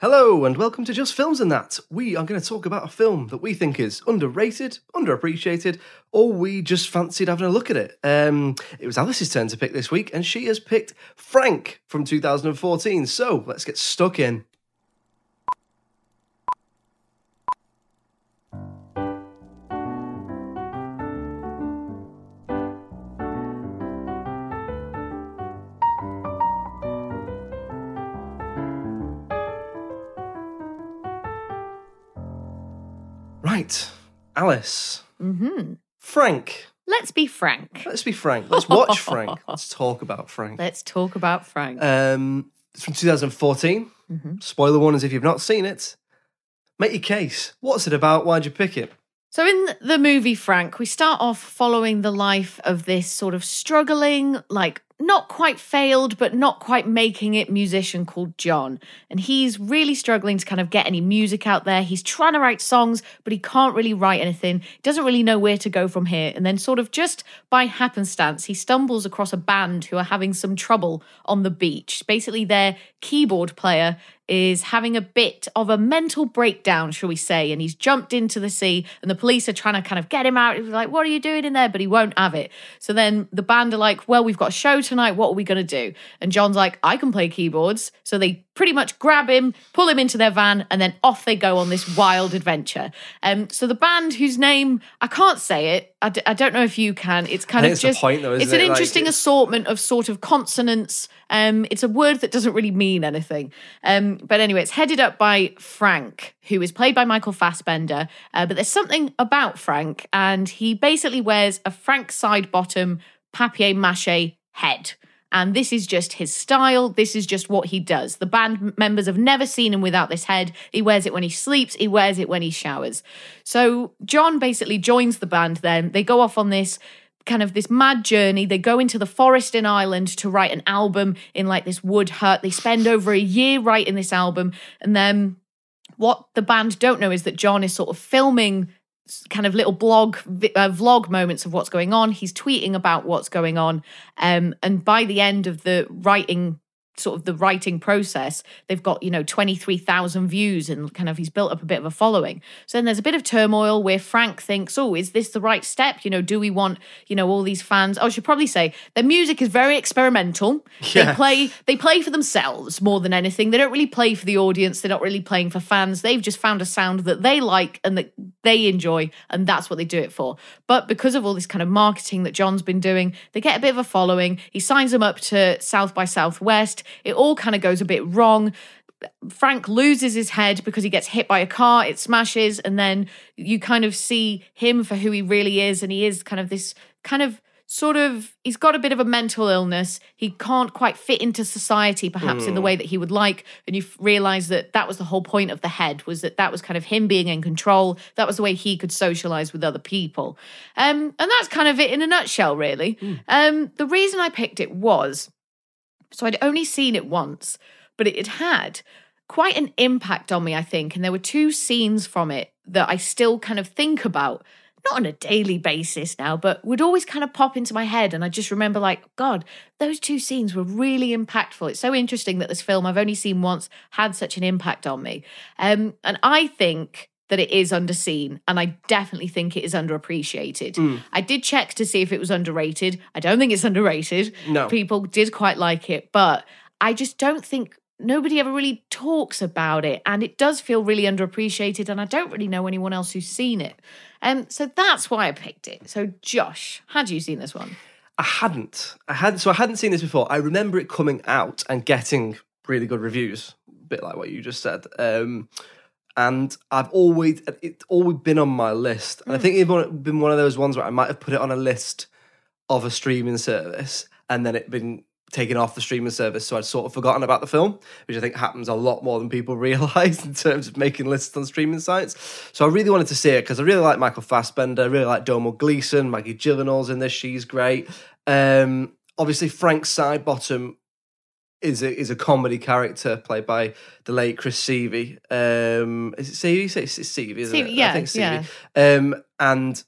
Hello and welcome to Just Films and That. We are going to talk about a film that we think is underrated, underappreciated, or we just fancied having a look at it. It was Alice's turn to pick this week and she has picked Frank from 2014. So let's get stuck in. Right, Alice. Mm-hmm. Frank. Let's be frank. Let's watch Frank. Let's talk about Frank. It's from 2014. Mm-hmm. Spoiler warnings if you've not seen it. Make your case. What's it about? Why'd you pick it? So in the movie Frank, we start off following the life of this sort of struggling, like not quite failed, but not quite making it musician called John. And he's really struggling to kind of get any music out there. He's trying to write songs, but he can't really write anything. He doesn't really know where to go from here. And then sort of just by happenstance, he stumbles across a band who are having some trouble on the beach. Basically, their keyboard player is having a bit of a mental breakdown, shall we say, and he's jumped into the sea and the police are trying to kind of get him out. He's like, what are you doing in there? But he won't have it. So then the band are like, well, we've got a show tonight. What are we going to do? And John's like, I can play keyboards. So they pretty much grab him, pull him into their van, and then off they go on this wild adventure. So the band whose name, I can't say it. I don't know if you can. It's kind of it's just, point, though, it's an interesting assortment of sort of consonants. It's a word that doesn't really mean anything. But anyway, it's headed up by Frank, who is played by Michael Fassbender. But there's something about Frank, and he basically wears a Frank Sidebottom papier-mâché head. And this is just his style. This is just what he does. The band members have never seen him without this head. He wears it when he sleeps. He wears it when he showers. So John basically joins the band then. They go off on this kind of this mad journey. They go into the forest in Ireland to write an album in like this wood hut. They spend over a year writing this album. And then what the band don't know is that John is sort of filming kind of little blog vlog moments of what's going on. He's tweeting about what's going on. And by the end of the writing, sort of the writing process, they've got, 23,000 views and kind of he's built up a bit of a following. So then there's a bit of turmoil where Frank thinks, oh, is this the right step? Do we want, all these fans? I should probably say their music is very experimental. Yeah. They play for themselves more than anything. They don't really play for the audience. They're not really playing for fans. They've just found a sound that they like and that they enjoy, and that's what they do it for. But because of all this kind of marketing that John's been doing, they get a bit of a following. He signs them up to South by Southwest. It all kind of goes a bit wrong. Frank loses his head because he gets hit by a car, it smashes, and then you kind of see him for who he really is, and he is kind of this kind of sort of, he's got a bit of a mental illness. He can't quite fit into society perhaps in the way that he would like, and you realise that was the whole point of the head, was that was kind of him being in control. That was the way he could socialise with other people. And that's kind of it in a nutshell, really. The reason I picked it was, so I'd only seen it once, but it had quite an impact on me, I think. And there were two scenes from it that I still kind of think about, not on a daily basis now, but would always kind of pop into my head. And I just remember like, God, those two scenes were really impactful. It's so interesting that this film I've only seen once had such an impact on me. And I think that it is underseen, and I definitely think it is underappreciated. I did check to see if it was underrated. I don't think it's underrated. No. People did quite like it, but I just don't think nobody ever really talks about it, and it does feel really underappreciated, and I don't really know anyone else who's seen it. So that's why I picked it. So Josh, had you seen this one? I hadn't seen this before. I remember it coming out and getting really good reviews, a bit like what you just said. And it's always been on my list. And I think it's been one of those ones where I might have put it on a list of a streaming service and then it been taken off the streaming service, so I'd sort of forgotten about the film, which I think happens a lot more than people realise in terms of making lists on streaming sites. So I really wanted to see it because I really like Michael Fassbender, I really like Domhnall Gleeson, Maggie Gyllenhaal's in this, she's great. Obviously, Frank Sidebottom is a comedy character played by the late Chris Sievey. Is it Sievey? It's Sievey, isn't it? Yeah, I think Sievey. Yeah. And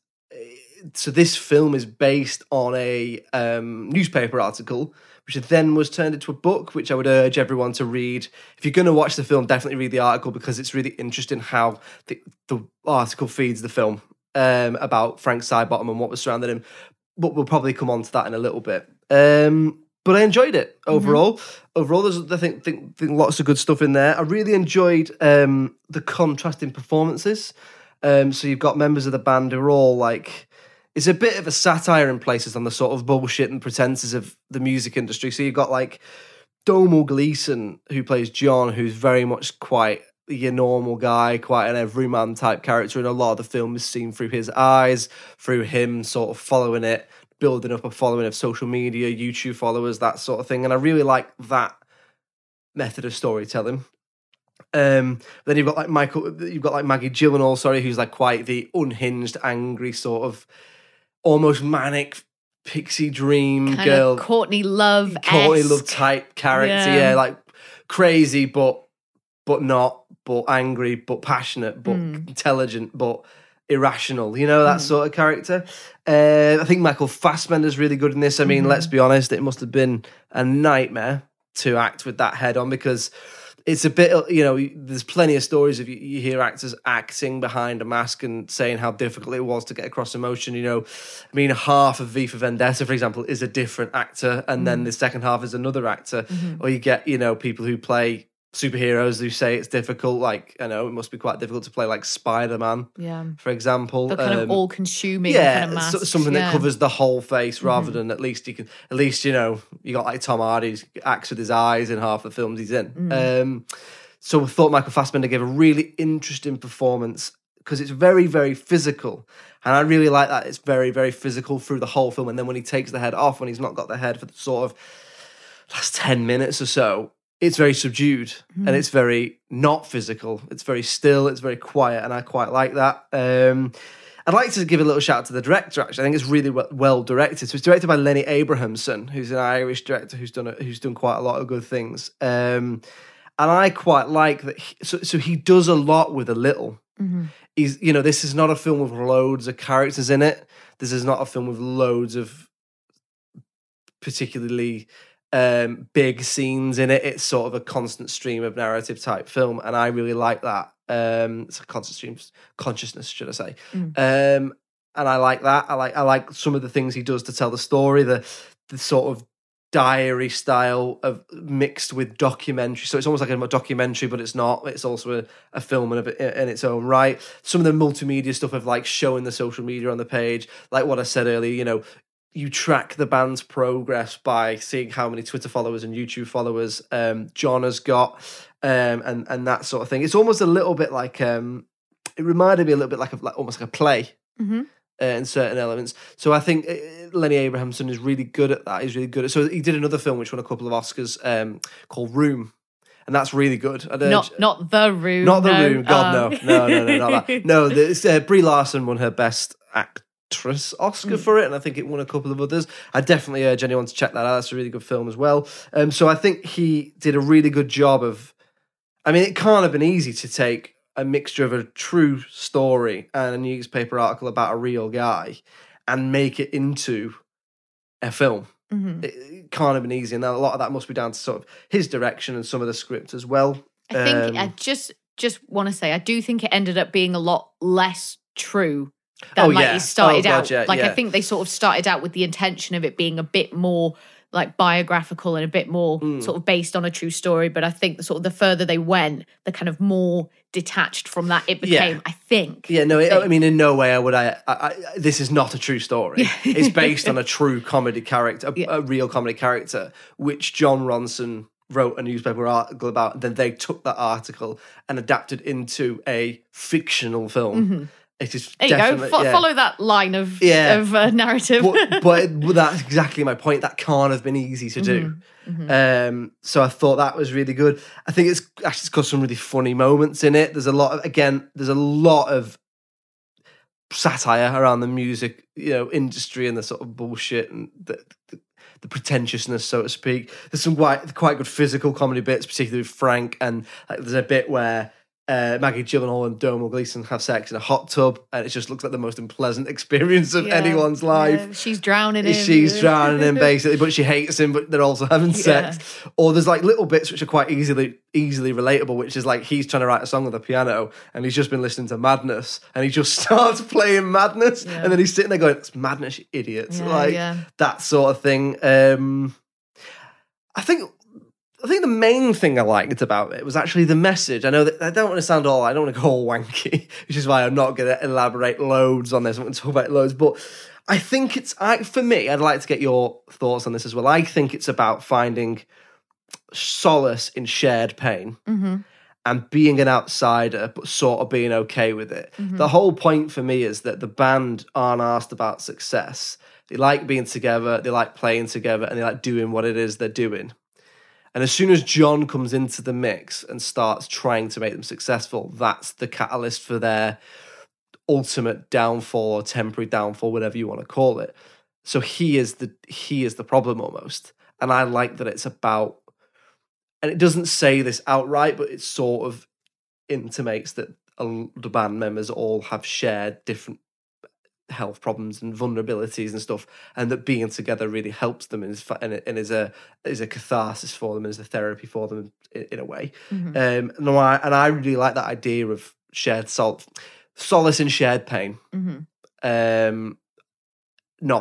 so this film is based on a newspaper article, which then was turned into a book, which I would urge everyone to read. If you're going to watch the film, definitely read the article, because it's really interesting how the article feeds the film about Frank Sidebottom and what was surrounding him. But we'll probably come on to that in a little bit. But I enjoyed it overall. Mm-hmm. Overall, there's I think lots of good stuff in there. I really enjoyed the contrasting performances. So you've got members of the band who are all like... It's a bit of a satire in places on the sort of bullshit and pretenses of the music industry. So you've got like Domhnall Gleeson, who plays John, who's very much quite your normal guy, quite an everyman type character. And a lot of the film is seen through his eyes, through him sort of following it, building up a following of social media, YouTube followers, that sort of thing. And I really like that method of storytelling. Then you've got like Maggie Gyllenhaal, who's like quite the unhinged, angry sort of, almost manic pixie dream kind girl. Of Courtney Love type character, yeah like crazy but not, but angry, but passionate, but intelligent, but irrational, you know, that sort of character. I think Michael Fassbender's really good in this. I mean, let's be honest, it must have been a nightmare to act with that head on, because it's a bit, you know, there's plenty of stories of you hear actors acting behind a mask and saying how difficult it was to get across emotion, you know. I mean, half of V for Vendetta, for example, is a different actor, and then the second half is another actor. Or you get, you know, people who play superheroes who say it's difficult, like, I know, it must be quite difficult to play like Spider-Man, for example. The kind of all-consuming kind of mask. Something that covers the whole face rather than at least, you know, you got like Tom Hardy who acts with his eyes in half the films he's in. So I thought Michael Fassbender gave a really interesting performance because it's very, very physical. And I really like that. It's very, very physical through the whole film. And then when he takes the head off, when he's not got the head for the sort of last 10 minutes or so, it's very subdued and it's very not physical. It's very still, it's very quiet, and I quite like that. I'd like to give a little shout out to the director, actually. I think it's really well directed. So it's directed by Lenny Abrahamson, who's an Irish director who's done quite a lot of good things. And I quite like that. So he does a lot with a little. He's, you know, this is not a film with loads of characters in it. This is not a film with loads of particularly... big scenes in it. It's sort of a constant stream of narrative type film, and I really like that. It's a constant stream of consciousness, should I say? And I like that. I like some of the things he does to tell the story. The sort of diary style of mixed with documentary. So it's almost like a documentary, but it's not. It's also a film in its own right. Some of the multimedia stuff of like showing the social media on the page, like what I said earlier. You know, you track the band's progress by seeing how many Twitter followers and YouTube followers John has got, and that sort of thing. It's almost a little bit like it reminded me a little bit like almost like a play in certain elements. So I think Lenny Abrahamson is really good at that. He's really good at. So he did another film which won a couple of Oscars called Room. And that's really good. Not The Room. Not The Room. God, no, not that. No, Brie Larson won her Best Actress Oscar for it, and I think it won a couple of others. I definitely urge anyone to check that out. That's a really good film as well. So I think he did a really good job of... I mean, it can't have been easy to take a mixture of a true story and a newspaper article about a real guy and make it into a film. It can't have been easy, and a lot of that must be down to sort of his direction and some of the script as well. I think I just want to say, I do think it ended up being a lot less true than started out. I think they sort of started out with the intention of it being a bit more like biographical and a bit more sort of based on a true story. But I think the sort of the further they went, the kind of more detached from that it became, I think. Yeah, no, I mean, in no way would I this is not a true story. Yeah. It's based on a true comedy character, a real comedy character, which John Ronson wrote a newspaper article about. Then they took that article and adapted into a fictional film. Mm-hmm. It is there you go. Follow that line of narrative. but that's exactly my point. That can't have been easy to do. Mm-hmm. So I thought that was really good. I think it's actually got some really funny moments in it. There's a lot of, again, there's a lot of satire around the music, industry and the sort of bullshit and the pretentiousness, so to speak. There's some quite good physical comedy bits, particularly with Frank. And there's a bit where Maggie Gyllenhaal and Domhnall Gleeson have sex in a hot tub, and it just looks like the most unpleasant experience of anyone's life. Yeah. She's drowning him, basically, but she hates him, but they're also having sex. Or there's like little bits which are quite easily relatable, which is like he's trying to write a song on the piano, and he's just been listening to Madness, and he just starts playing Madness, and then he's sitting there going, "It's Madness, you idiots!" That sort of thing. I think the main thing I liked about it was actually the message. I know that I don't want to go all wanky, which is why I'm not going to elaborate loads on this. I'm going to talk about it loads, but I think for me, I'd like to get your thoughts on this as well. I think it's about finding solace in shared pain and being an outsider, but sort of being okay with it. Mm-hmm. The whole point for me is that the band aren't asked about success. They like being together, they like playing together, and they like doing what it is they're doing. And as soon as John comes into the mix and starts trying to make them successful, that's the catalyst for their ultimate downfall or temporary downfall, whatever you want to call it. So he is the problem almost. And I like that it's about, and it doesn't say this outright, but it sort of intimates that the band members all have shared different health problems and vulnerabilities and stuff, and that being together really helps them and is a catharsis for them, and is a therapy for them in a way. And I really like that idea of shared solace in shared pain. Not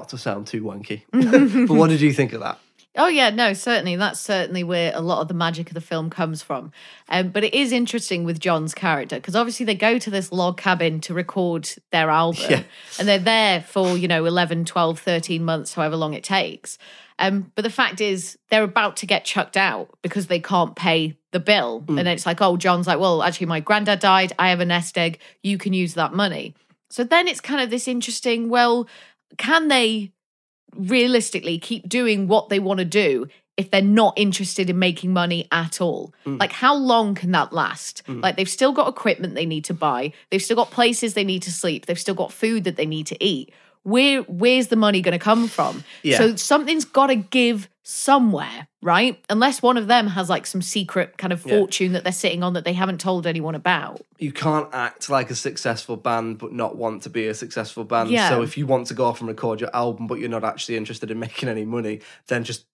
to sound too wanky, but what did you think of that? Oh yeah, no, certainly. That's certainly where a lot of the magic of the film comes from. But it is interesting with John's character, because obviously they go to this log cabin to record their album and they're there for, 11, 12, 13 months, however long it takes. But the fact is they're about to get chucked out because they can't pay the bill. And it's like, oh, John's like, well, actually my granddad died. I have a nest egg. You can use that money. So then it's kind of this interesting, well, can they realistically keep doing what they want to do if they're not interested in making money at all? Like, how long can that last? Like, they've still got equipment they need to buy, they've still got places they need to sleep, they've still got food that they need to eat. Where's the money going to come from? So something's got to give somewhere, right? Unless one of them has like some secret kind of fortune that they're sitting on that they haven't told anyone about. You can't act like a successful band but not want to be a successful band. So if you want to go off and record your album but you're not actually interested in making any money, then just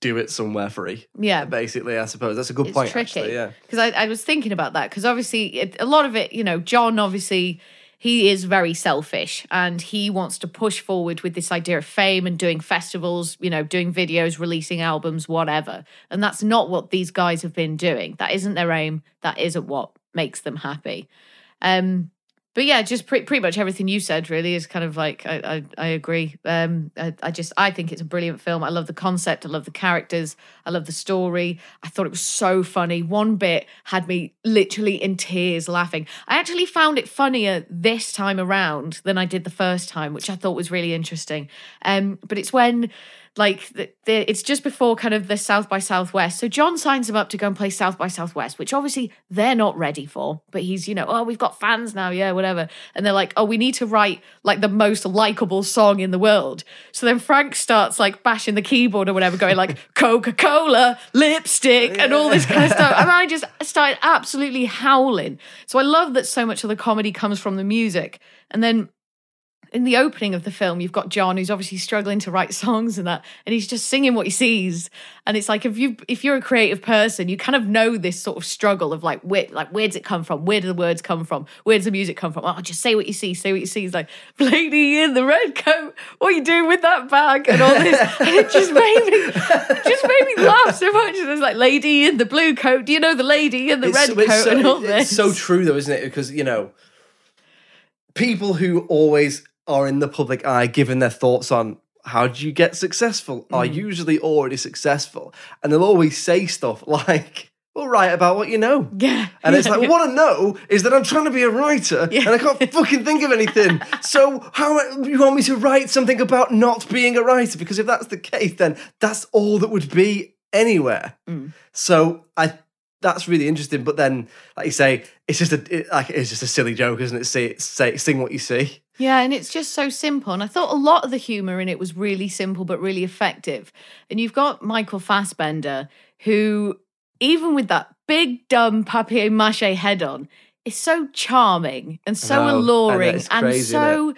do it somewhere free. Yeah. Basically, I suppose. That's a good point, tricky. Actually. Yeah. Because I was thinking about that, because obviously a lot of it, John obviously... he is very selfish and he wants to push forward with this idea of fame and doing festivals, doing videos, releasing albums, whatever. And that's not what these guys have been doing. That isn't their aim. That isn't what makes them happy. But yeah, just pretty much everything you said really is kind of like, I agree. I think it's a brilliant film. I love the concept. I love the characters. I love the story. I thought it was so funny. One bit had me literally in tears laughing. I actually found it funnier this time around than I did the first time, which I thought was really interesting. But it's when... like, it's just before kind of the South by Southwest. So John signs him up to go and play South by Southwest, which obviously they're not ready for. But he's, oh, we've got fans now, yeah, whatever. And they're like, oh, we need to write, like, the most likable song in the world. So then Frank starts, like, bashing the keyboard or whatever, going, like, Coca-Cola, lipstick, and all this kind of stuff. And I just started absolutely howling. So I love that so much of the comedy comes from the music. And then in the opening of the film, you've got John, who's obviously struggling to write songs and that, and he's just singing what he sees. And it's like, if you're a creative person, you kind of know this sort of struggle of like, where does it come from? Where do the words come from? Where does the music come from? Oh, just say what you see, say what you see. It's like, lady in the red coat, what are you doing with that bag? And all this. And it just made me laugh so much. And it's like, lady in the blue coat, do you know the lady in the red coat and all this? It's so true though, isn't it? Because, you know, people who always are in the public eye giving their thoughts on how do you get successful are usually already successful. And they'll always say stuff like, well, write about what you know. Yeah. And it's like, what I know is that I'm trying to be a writer and I can't fucking think of anything. So how do you want me to write something about not being a writer? Because if that's the case, then that's all that would be anywhere. So that's really interesting, but then, like you say, it's just a silly joke, isn't it? Sing what you see. Yeah, and it's just so simple. And I thought a lot of the humour in it was really simple but really effective. And you've got Michael Fassbender, who, even with that big dumb papier-mâché head on, is so charming and so alluring and so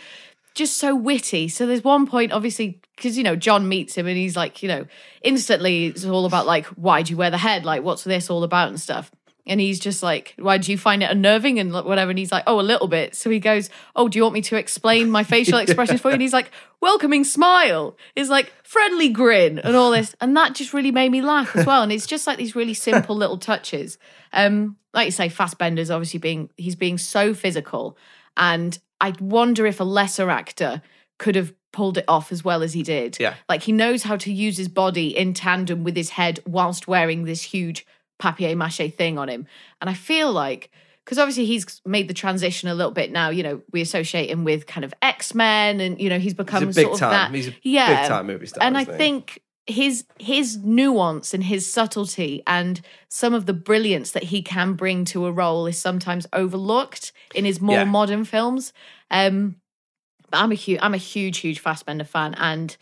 just so witty. So there's one point, obviously, because, you know, John meets him and he's like, you know, instantly it's all about like, why do you wear the head? Like, what's this all about and stuff? And he's just like, why do you find it unnerving and whatever? And he's like, oh, a little bit. So he goes, oh, do you want me to explain my facial expressions for you? And he's like, welcoming smile is like friendly grin and all this. And that just really made me laugh as well. And it's just like these really simple little touches. Like you say, Fassbender's obviously being so physical. And I wonder if a lesser actor could have pulled it off as well as he did. Yeah. Like, he knows how to use his body in tandem with his head whilst wearing this huge papier-mâché thing on him. And I feel like, because obviously he's made the transition a little bit now, you know, we associate him with kind of X-Men and, you know, he's become sort of that. He's a big-time movie star. And I think his nuance and his subtlety and some of the brilliance that he can bring to a role is sometimes overlooked in his more modern films. But I'm a huge Fassbender fan, and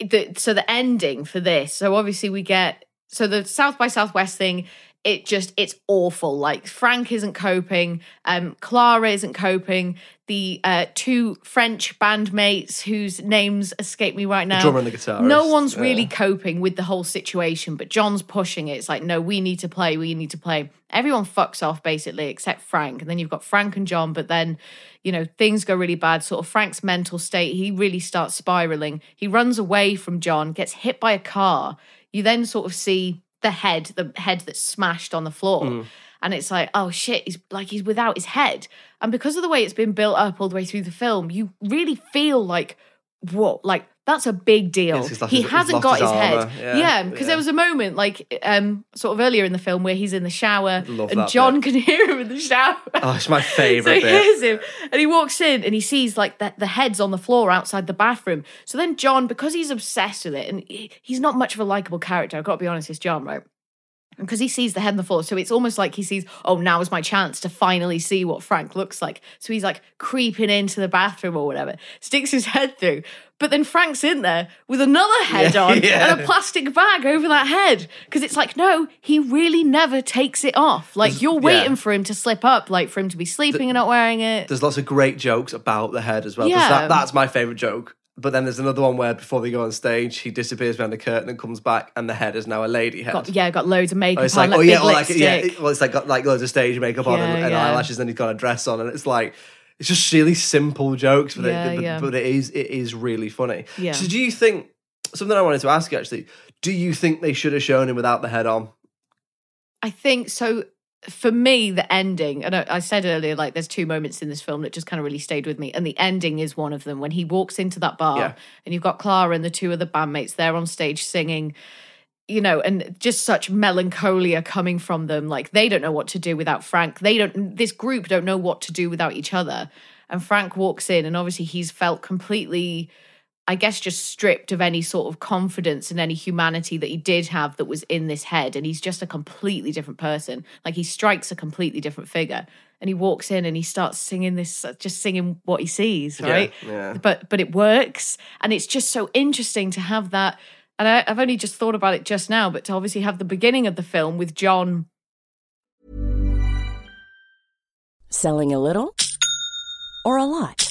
the ending for this. So obviously the South by Southwest thing. It's awful. Like, Frank isn't coping. Clara isn't coping. The two French bandmates whose names escape me right now. The drummer and the guitarist. No one's really coping with the whole situation, but John's pushing it. It's like, no, we need to play. We need to play. Everyone fucks off basically except Frank. And then you've got Frank and John, but then, you know, things go really bad. Sort of Frank's mental state, he really starts spiraling. He runs away from John, gets hit by a car. You then sort of see the head that's smashed on the floor. And it's like, oh shit, he's without his head. And because of the way it's been built up all the way through the film, you really feel like, what? Like, that's a big deal. He hasn't got his head. Because there was a moment like sort of earlier in the film where he's in the shower and John can hear him in the shower. Oh, it's my favourite bit. So he hears him and he walks in and he sees like the head's on the floor outside the bathroom. So then John, because he's obsessed with it and he's not much of a likeable character, I've got to be honest, it's John, right? And because he sees the head on the floor, so it's almost like he sees, oh, now is my chance to finally see what Frank looks like. So he's like creeping into the bathroom or whatever, sticks his head through. But then Frank's in there with another head on and a plastic bag over that head. Because it's like, no, he really never takes it off. Like, you're waiting for him to slip up, like for him to be sleeping and not wearing it. There's lots of great jokes about the head as well. Yeah. That's my favourite joke. But then there's another one where before they go on stage, he disappears behind the curtain and comes back, and the head is now a lady head. Got loads of makeup on. Like, it's like got like loads of stage makeup on and eyelashes, and he's got a dress on, and it's like, it's just really simple jokes, but it is really funny. Yeah. So do you think, something I wanted to ask you actually, do you think they should have shown him without the head on? I think so. For me, the ending, and I said earlier, like, there's two moments in this film that just kind of really stayed with me, and the ending is one of them, when he walks into that bar and you've got Clara and the two other bandmates there on stage singing, you know, and just such melancholia coming from them. Like, they don't know what to do without Frank. This group don't know what to do without each other. And Frank walks in, and obviously he's felt completely, I guess, just stripped of any sort of confidence and any humanity that he did have that was in this head. And he's just a completely different person. Like, he strikes a completely different figure. And he walks in and he starts singing this, just singing what he sees, right? Yeah, yeah. But it works. And it's just so interesting to have that. And I've only just thought about it just now, but to obviously have the beginning of the film with John. Selling a little or a lot?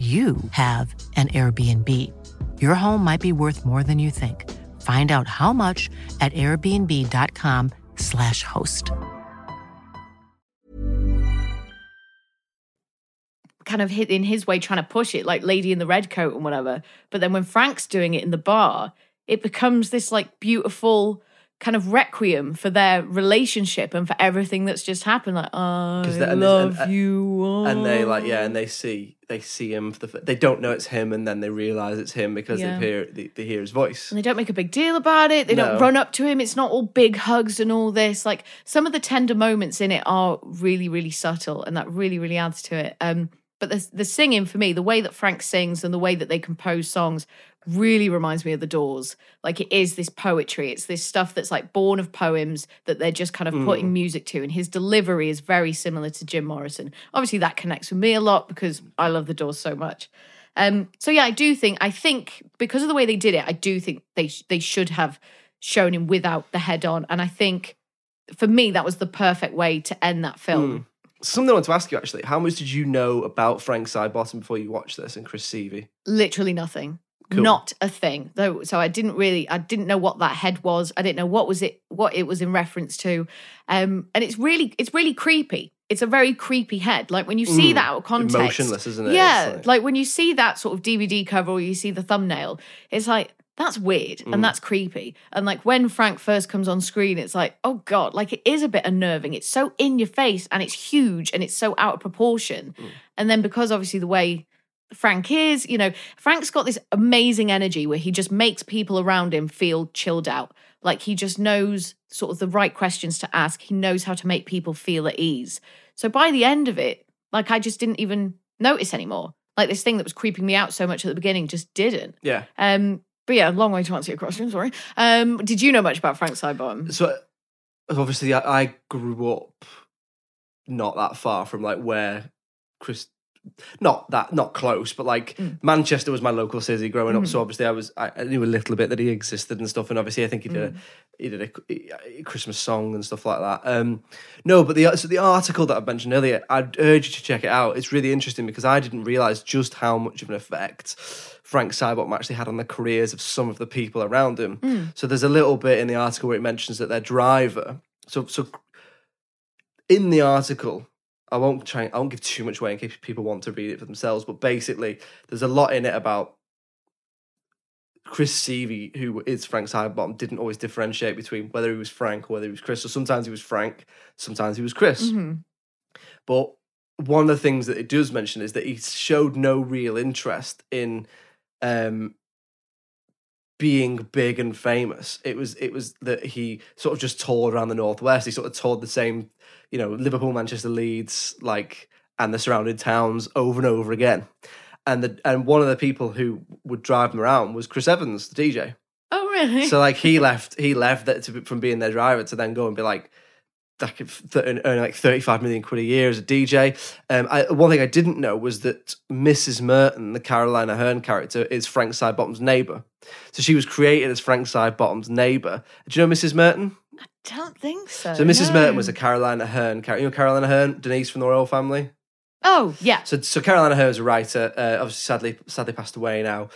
you have an Airbnb. Your home might be worth more than you think. Find out how much at airbnb.com/host. Kind of hit in his way, trying to push it, like Lady in the Red Coat and whatever. But then when Frank's doing it in the bar, it becomes this like beautiful kind of requiem for their relationship and for everything that's just happened. Like, I love you. Oh. And they like, yeah, and they see him. They don't know it's him, and then they realise it's him because they hear his voice. And they don't make a big deal about it. They don't run up to him. It's not all big hugs and all this. Like, some of the tender moments in it are really, really subtle, and that really, really adds to it. But the singing for me, the way that Frank sings and the way that they compose songs really reminds me of The Doors. Like, it is this poetry. It's this stuff that's like born of poems that they're just kind of putting music to. And his delivery is very similar to Jim Morrison. Obviously, that connects with me a lot because I love The Doors so much. So yeah, I think because of the way they did it, I do think they should have shown him without the head on. And I think for me, that was the perfect way to end that film. Something I want to ask you, actually. How much did you know about Frank Sidebottom before you watched this and Chris Sievey? Literally nothing. Cool. Not a thing. So I didn't know what that head was. I didn't know what it was in reference to. And it's really creepy. It's a very creepy head. Like, when you see that out of context. Emotionless, isn't it? Yeah. Like when you see that sort of DVD cover or you see the thumbnail, it's like, that's weird and that's creepy. And like when Frank first comes on screen, it's like, oh God, like it is a bit unnerving. It's so in your face and it's huge and it's so out of proportion. And then because obviously the way Frank is, you know, Frank's got this amazing energy where he just makes people around him feel chilled out. Like he just knows sort of the right questions to ask. He knows how to make people feel at ease. So by the end of it, like I just didn't even notice anymore. Like this thing that was creeping me out so much at the beginning just didn't. Yeah. But yeah, long way to answer your question, sorry. Did you know much about Frank Sidebottom? So obviously I grew up not that far from like where Chris, not close, but like Manchester was my local city growing up. So obviously I knew a little bit that he existed and stuff. And obviously I think he did a Christmas song and stuff like that. But the article that I mentioned earlier, I'd urge you to check it out. It's really interesting because I didn't realise just how much of an effect Frank Sidebottom actually had on the careers of some of the people around him. So there's a little bit in the article where it mentions that their driver. So in the article, I won't give too much away in case people want to read it for themselves. But basically, there's a lot in it about Chris Sievey, who is Frank Sidebottom, didn't always differentiate between whether he was Frank or whether he was Chris. So sometimes he was Frank, sometimes he was Chris. Mm-hmm. But one of the things that it does mention is that he showed no real interest in being big and famous. It was that he sort of just toured around the Northwest. He sort of toured the same, you know, Liverpool, Manchester, Leeds, like, and the surrounding towns over and over again. And one of the people who would drive him around was Chris Evans, the DJ. Oh, really? So like he left that from being their driver to then go and be like, I could earn like 35 million quid a year as a DJ. One thing I didn't know was that Mrs. Merton, the Caroline Aherne character, is Frank Sidebottom's neighbour. So she was created as Frank Sidebottom's neighbour. Do you know Mrs. Merton? I don't think so. So Mrs. Merton was a Caroline Aherne character. You know Caroline Aherne, Denise from the Royal Family? Oh, yeah. So Caroline Aherne is a writer, obviously sadly passed away now.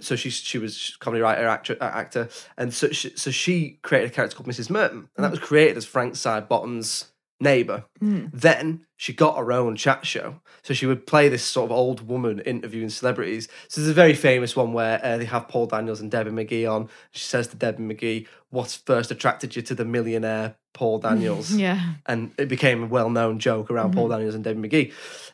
So she was a comedy writer, actor. And so she created a character called Mrs. Merton. And that was created as Frank Sidebottom's neighbour. Mm. Then she got her own chat show. So she would play this sort of old woman interviewing celebrities. So there's a very famous one where they have Paul Daniels and Debbie McGee on. She says to Debbie McGee, "What first attracted you to the millionaire Paul Daniels?" Yeah. And it became a well-known joke around Paul Daniels and Debbie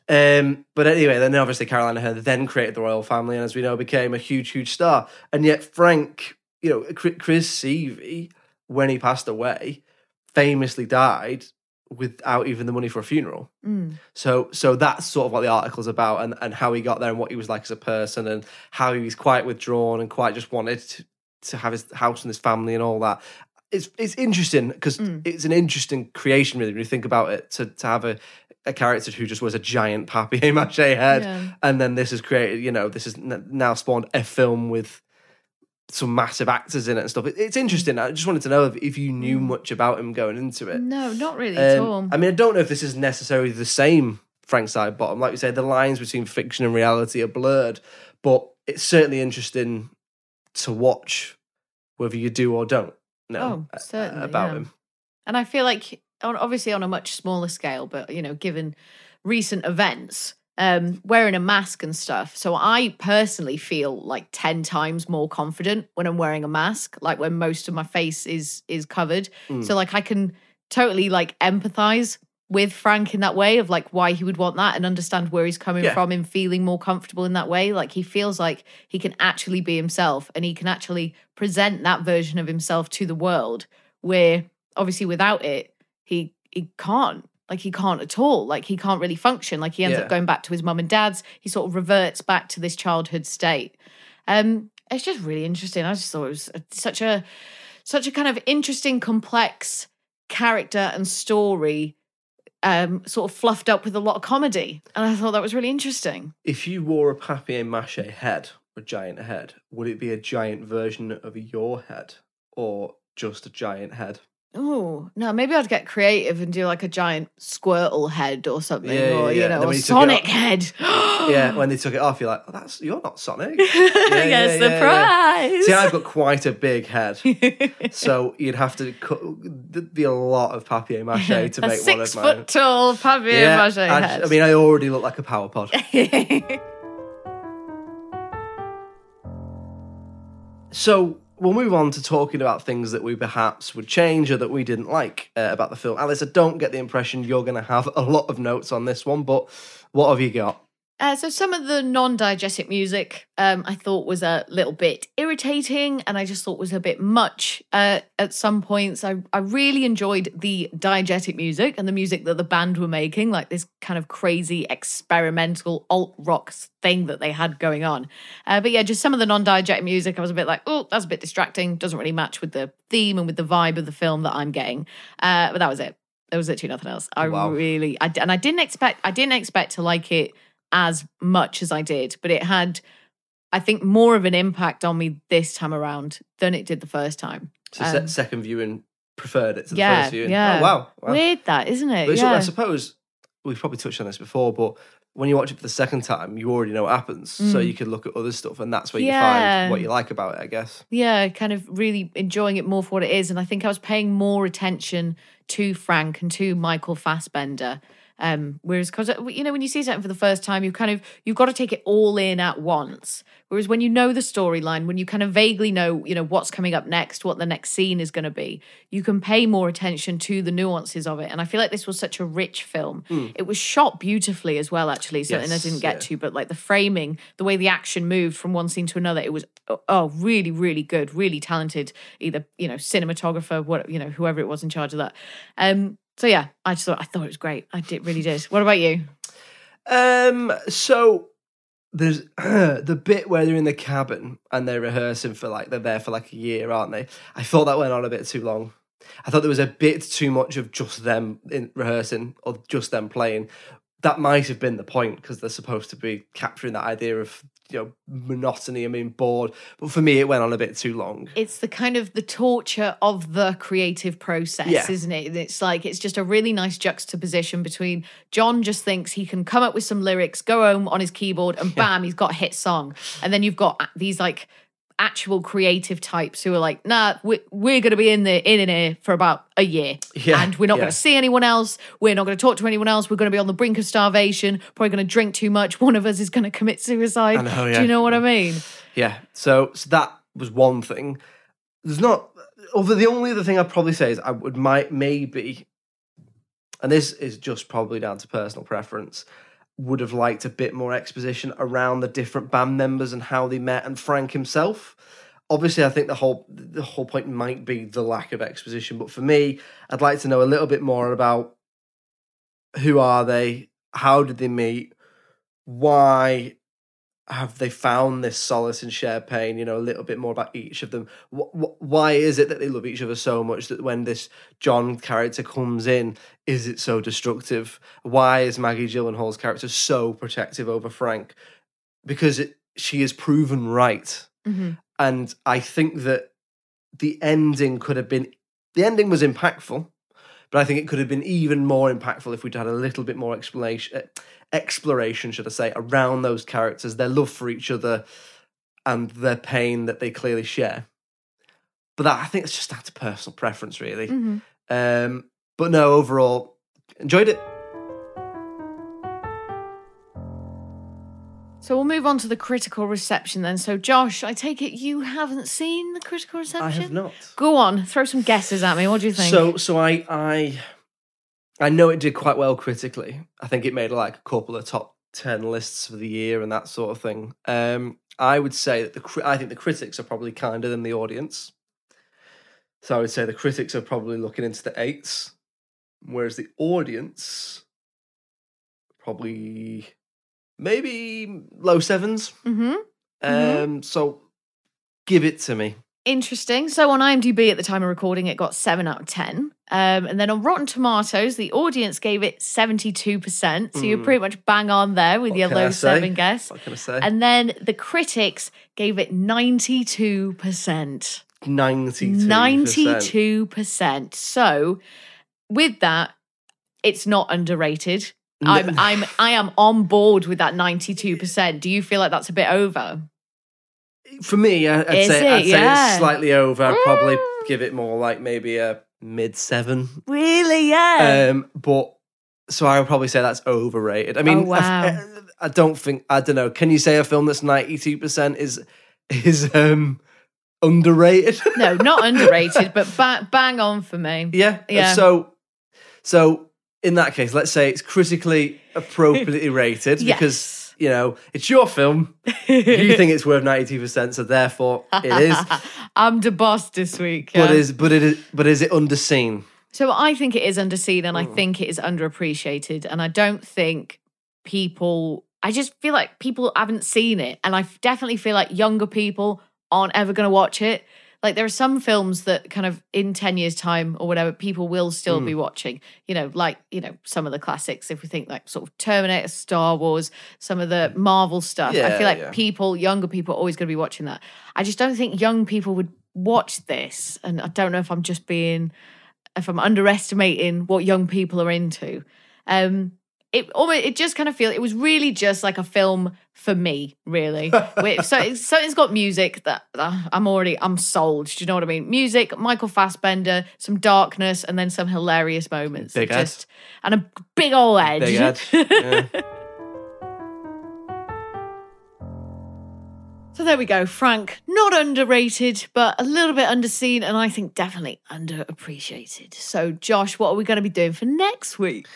McGee. But anyway, then obviously Caroline Aherne then created the Royal Family and, as we know, became a huge, huge star. And yet Frank, you know, Chris Sievey, when he passed away, famously died without even the money for a funeral. Mm. So that's sort of what the article's about, and how he got there and what he was like as a person and how he was quite withdrawn and quite just wanted to have his house and his family and all that. It's interesting because it's an interesting creation, really, when you think about it, to have a character who just wears a giant papier-mâché head, and then this has created, you know, this has now spawned a film with some massive actors in it and stuff. It's interesting. I just wanted to know if you knew much about him going into it. No, not really at all. I mean, I don't know if this is necessarily the same Frank Sidebottom. Like we say, the lines between fiction and reality are blurred, but it's certainly interesting to watch, whether you do or don't. No, oh, certainly, about him. And I feel like, obviously on a much smaller scale, but, you know, given recent events, wearing a mask and stuff. So I personally feel like 10 times more confident when I'm wearing a mask, like when most of my face is covered. Mm. So like I can totally like empathize with Frank in that way of like why he would want that and understand where he's coming from and feeling more comfortable in that way. Like he feels like he can actually be himself and he can actually present that version of himself to the world, where obviously without it, he can't. Like he can't at all. Like he can't really function. Like he ends up going back to his mum and dad's. He sort of reverts back to this childhood state. It's just really interesting. I just thought it was such a kind of interesting, complex character and story, sort of fluffed up with a lot of comedy. And I thought that was really interesting. If you wore a papier-mâché head, a giant head, would it be a giant version of your head or just a giant head? Oh, no, maybe I'd get creative and do like a giant Squirtle head or something, you know, a Sonic head. Yeah, when they took it off, you're like, you're not Sonic. Yeah, surprise. Yeah. See, I've got quite a big head. So you'd have to there'd be a lot of papier-mâché to make one of mine. 6 foot tall papier-mâché head. I mean, I already look like a power pod. So we'll move on to talking about things that we perhaps would change or that we didn't like about the film. Alice, I don't get the impression you're going to have a lot of notes on this one, but what have you got? So some of the non-diegetic music I thought was a little bit irritating, and I just thought was a bit much at some points. I really enjoyed the diegetic music and the music that the band were making, like this kind of crazy experimental alt-rock thing that they had going on. But yeah, just some of the non-diegetic music, I was a bit like, oh, that's a bit distracting. Doesn't really match with the theme and with the vibe of the film that I'm getting. But that was it. There was literally nothing else. I didn't expect to like it as much as I did, but it had, I think, more of an impact on me this time around than it did the first time. So second viewing preferred it to the first viewing. Yeah. Oh, wow. Weird that, isn't it? But I suppose, we've probably touched on this before, but when you watch it for the second time, you already know what happens, so you can look at other stuff, and that's where you find what you like about it, I guess. Yeah, kind of really enjoying it more for what it is, and I think I was paying more attention to Frank and to Michael Fassbender Whereas, because, you know, when you see something for the first time, you kind of, you've got to take it all in at once. Whereas when you know the storyline, when you kind of vaguely know, you know, what's coming up next, what the next scene is going to be, you can pay more attention to the nuances of it. And I feel like this was such a rich film. Mm. It was shot beautifully as well, actually, something yes, I didn't get to, but like the framing, the way the action moved from one scene to another, it was, oh, really, really good, really talented, either, you know, cinematographer, what, you know, whoever it was in charge of that. So yeah, I just thought, I thought it was great. I did, really did. What about you? So there's the bit where they're in the cabin and they're rehearsing for like, they're there for like a year, aren't they? I thought that went on a bit too long. I thought there was a bit too much of just them in rehearsing or just them playing. That might have been the point because they're supposed to be capturing that idea of, you know, monotony and being bored. But for me, it went on a bit too long. It's the kind of the torture of the creative process, isn't it? It's like, it's just a really nice juxtaposition between John just thinks he can come up with some lyrics, go home on his keyboard and bam, he's got a hit song. And then you've got these like actual creative types who are like, nah, we're going to be in here for about a year and we're not going to see anyone else. We're not going to talk to anyone else. We're going to be on the brink of starvation, probably going to drink too much. One of us is going to commit suicide. I know, do you know what I mean? Yeah. So that was one thing. There's not, although the only other thing I'd probably say is I would might maybe, and this is just probably down to personal preference, would have liked a bit more exposition around the different band members and how they met and Frank himself. Obviously, I think the whole point might be the lack of exposition, but for me, I'd like to know a little bit more about who are they, how did they meet, why have they found this solace and shared pain, you know, a little bit more about each of them. Why is it that they love each other so much that when this John character comes in, is it so destructive? Why is Maggie Gyllenhaal's character so protective over Frank? Because she is proven right. Mm-hmm. And I think that the ending was impactful, but I think it could have been even more impactful if we'd had a little bit more exploration, should I say, around those characters, their love for each other and their pain that they clearly share. But that, I think it's just down to personal preference, really. Mm-hmm. But no, overall, enjoyed it. So we'll move on to the critical reception then. So Josh, I take it you haven't seen the critical reception? I have not. Go on, throw some guesses at me. What do you think? So I know it did quite well critically. I think it made like a couple of top 10 lists for the year and that sort of thing. I would say that I think the critics are probably kinder than the audience. So I would say the critics are probably looking into the 8s, whereas the audience probably maybe low 7s. Mm-hmm. So give it to me. Interesting. So on IMDb at the time of recording, it got 7 out of 10. And then on Rotten Tomatoes, the audience gave it 72%. So you're pretty much bang on there with your low 7 guess. What can I say? And then the critics gave it 92%. 92%. So with that, it's not underrated. No. I am on board with that 92%. Do you feel like that's a bit over? For me, I'd say it's slightly over. I'd probably give it more like maybe a mid-7. Really? Yeah. But so I would probably say that's overrated. I mean, oh, wow. I don't think, I don't know. Can you say a film that's 92% is underrated? No, not underrated, but bang on for me. Yeah. So in that case, let's say it's critically appropriately rated because. You know, it's your film. You think it's worth 92%, so therefore it is. I'm the boss this week. Yeah. But is it underseen? So I think it is underseen, and I think it is underappreciated. And I don't think people. I just feel like people haven't seen it, and I definitely feel like younger people aren't ever going to watch it. Like there are some films that kind of in 10 years time or whatever, people will still be watching, you know, like, you know, some of the classics, if we think like sort of Terminator, Star Wars, some of the Marvel stuff. Yeah, I feel like people, younger people are always going to be watching that. I just don't think young people would watch this. And I don't know if I'm just being, if I'm underestimating what young people are into. it just kind of feels, it was really just like a film for me, really. So it's got music that I'm sold. Do you know what I mean? Music, Michael Fassbender, some darkness, and then some hilarious moments. Big head. And a big old edge. Big edge, yeah. So there we go, Frank. Not underrated, but a little bit underseen, and I think definitely underappreciated. So, Josh, what are we going to be doing for next week?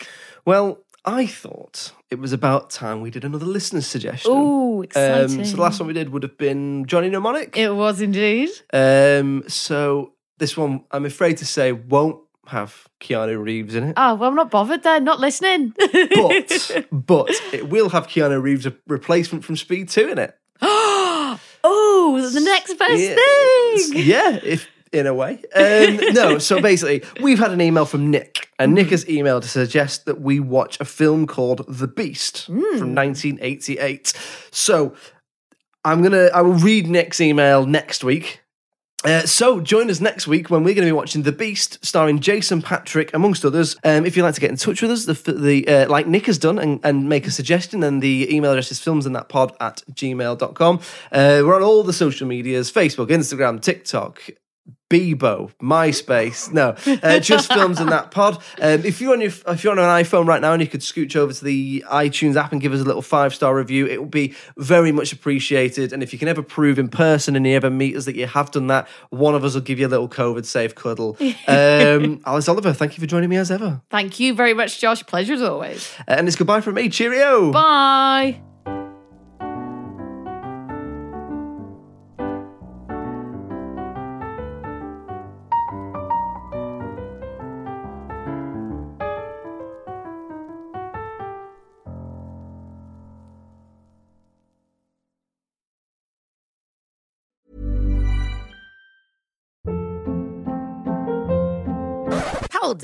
Well, I thought it was about time we did another listener suggestion. Oh, exciting. So the last one we did would have been Johnny Mnemonic. It was indeed. So this one, I'm afraid to say, won't have Keanu Reeves in it. Oh, well, I'm not bothered then, not listening. But it will have Keanu Reeves, a replacement from Speed 2 in it. Oh, the next best thing. Yeah, if in a way. No, so basically, we've had an email from Nick, and Nick has emailed to suggest that we watch a film called The Beast from 1988. So I will read Nick's email next week. So join us next week when we're going to be watching The Beast, starring Jason Patrick, amongst others. If you'd like to get in touch with us, like Nick has done, and make a suggestion, then the email address is filmsandthatpod@gmail.com. We're on all the social medias, Facebook, Instagram, TikTok, Bebo, MySpace, Just Films and That Pod. If you're on an iPhone right now and you could scooch over to the iTunes app and give us a little 5-star review, it will be very much appreciated. And if you can ever prove in person and you ever meet us that you have done that, one of us will give you a little COVID safe cuddle. Alice Oliver, thank you for joining me as ever. Thank you very much, Josh. Pleasure as always. And it's goodbye from me. Cheerio. Bye. Hold